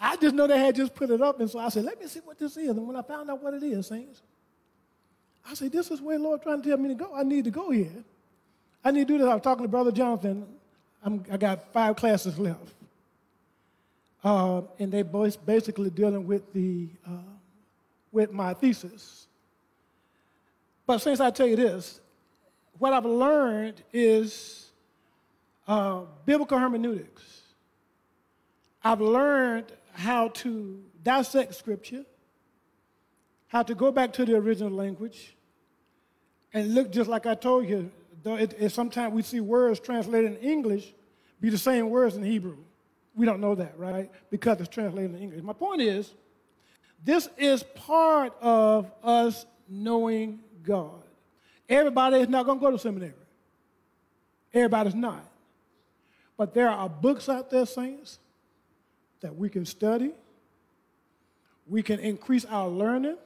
I just know they had just put it up, and so I said, let me see what this is. And when I found out what it is, saints, I said, this is where the Lord trying to tell me to go. I need to go here. I need to do this. I was talking to Brother Jonathan. I'm, I got five classes left. Uh, and they both basically dealing with, the, uh, with my thesis. But since I tell you this, what I've learned is uh, biblical hermeneutics. I've learned how to dissect Scripture, how to go back to the original language, and look just like I told you, though it, it, sometimes we see words translated in English be the same words in Hebrew. We don't know that, right? Because it's translated in English. My point is, this is part of us knowing God. Everybody is not going to go to seminary. Everybody's not. But there are books out there, saints, that we can study, we can increase our learning.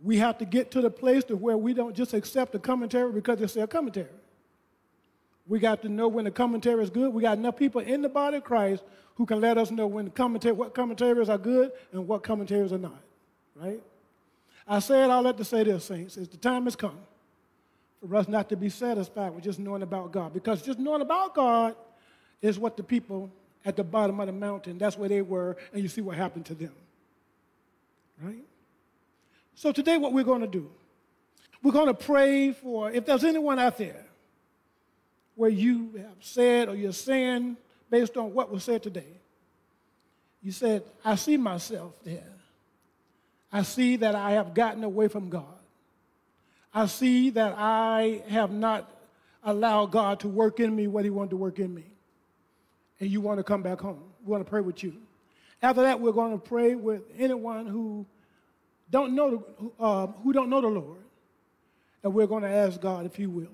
We have to get to the place to where we don't just accept a commentary because it's a commentary. We got to know when the commentary is good. We got enough people in the body of Christ who can let us know when the commentary, what commentaries are good and what commentaries are not, right? I said all that to say this, saints, is the time has come for us not to be satisfied with just knowing about God, because just knowing about God is what the people at the bottom of the mountain, that's where they were, and you see what happened to them, right? So today what we're going to do, we're going to pray for, if there's anyone out there where you have said or you're saying, based on what was said today, you said, I see myself there. I see that I have gotten away from God. I see that I have not allowed God to work in me what he wanted to work in me. And you want to come back home. We want to pray with you. After that, we're going to pray with anyone who don't know the, uh, who don't know the Lord, and we're going to ask God if He will.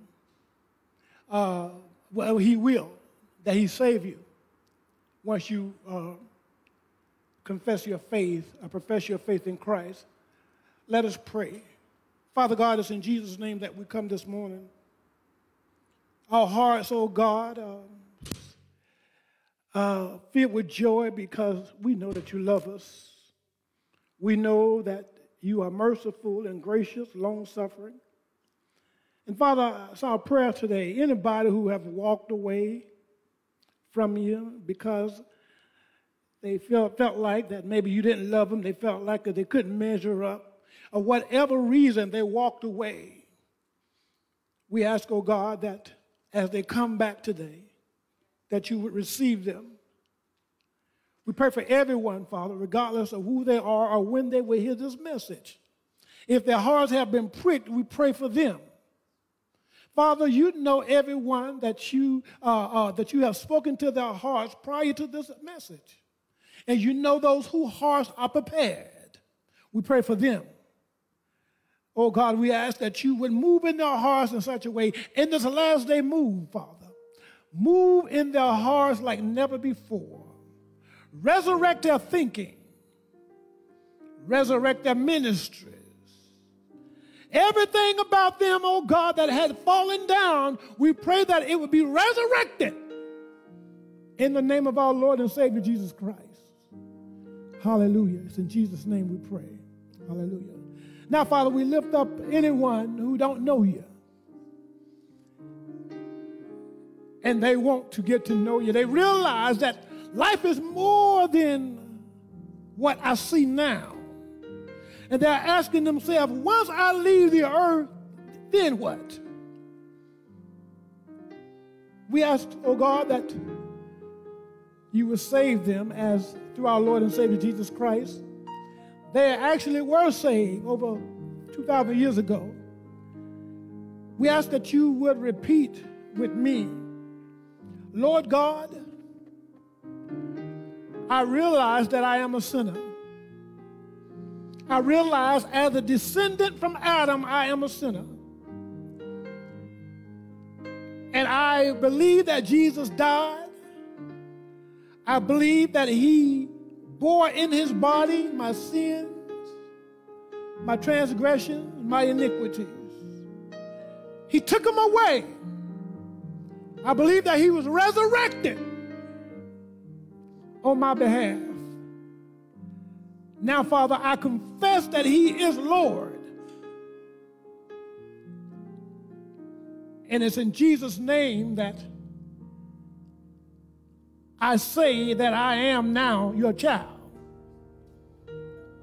Uh, well, He will, that He save you once you uh, confess your faith or profess your faith in Christ. Let us pray. Father God, it's in Jesus' name that we come this morning. Our hearts, oh God, Uh, Uh, filled with joy because we know that you love us. We know that you are merciful and gracious, long-suffering. And Father, it's our prayer today, anybody who have walked away from you because they felt, felt like that maybe you didn't love them, they felt like that they couldn't measure up, or whatever reason they walked away, we ask, oh God, that as they come back today, that you would receive them. We pray for everyone, Father, regardless of who they are or when they will hear this message. If their hearts have been pricked, we pray for them. Father, you know everyone that you, uh, uh, that you have spoken to their hearts prior to this message. And you know those whose hearts are prepared. We pray for them. Oh, God, we ask that you would move in their hearts in such a way. In this last day, move, Father. Move in their hearts like never before. Resurrect their thinking. Resurrect their ministries. Everything about them, oh God, that had fallen down, we pray that it would be resurrected in the name of our Lord and Savior Jesus Christ. Hallelujah. It's in Jesus' name we pray. Hallelujah. Now, Father, we lift up anyone who don't know you, and they want to get to know you. They realize that life is more than what I see now. And they're asking themselves, once I leave the earth, then what? We ask, oh God, that you will save them as through our Lord and Savior Jesus Christ. They actually were saved over two thousand years ago. We ask that you would repeat with me, Lord God, I realize that I am a sinner. I realize as a descendant from Adam, I am a sinner. And I believe that Jesus died. I believe that he bore in his body my sins, my transgressions, my iniquities. He took them away. I believe that he was resurrected on my behalf. Now, Father, I confess that he is Lord. And it's in Jesus' name that I say that I am now your child.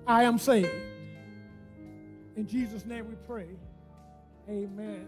I am saved. In Jesus' name we pray. Amen.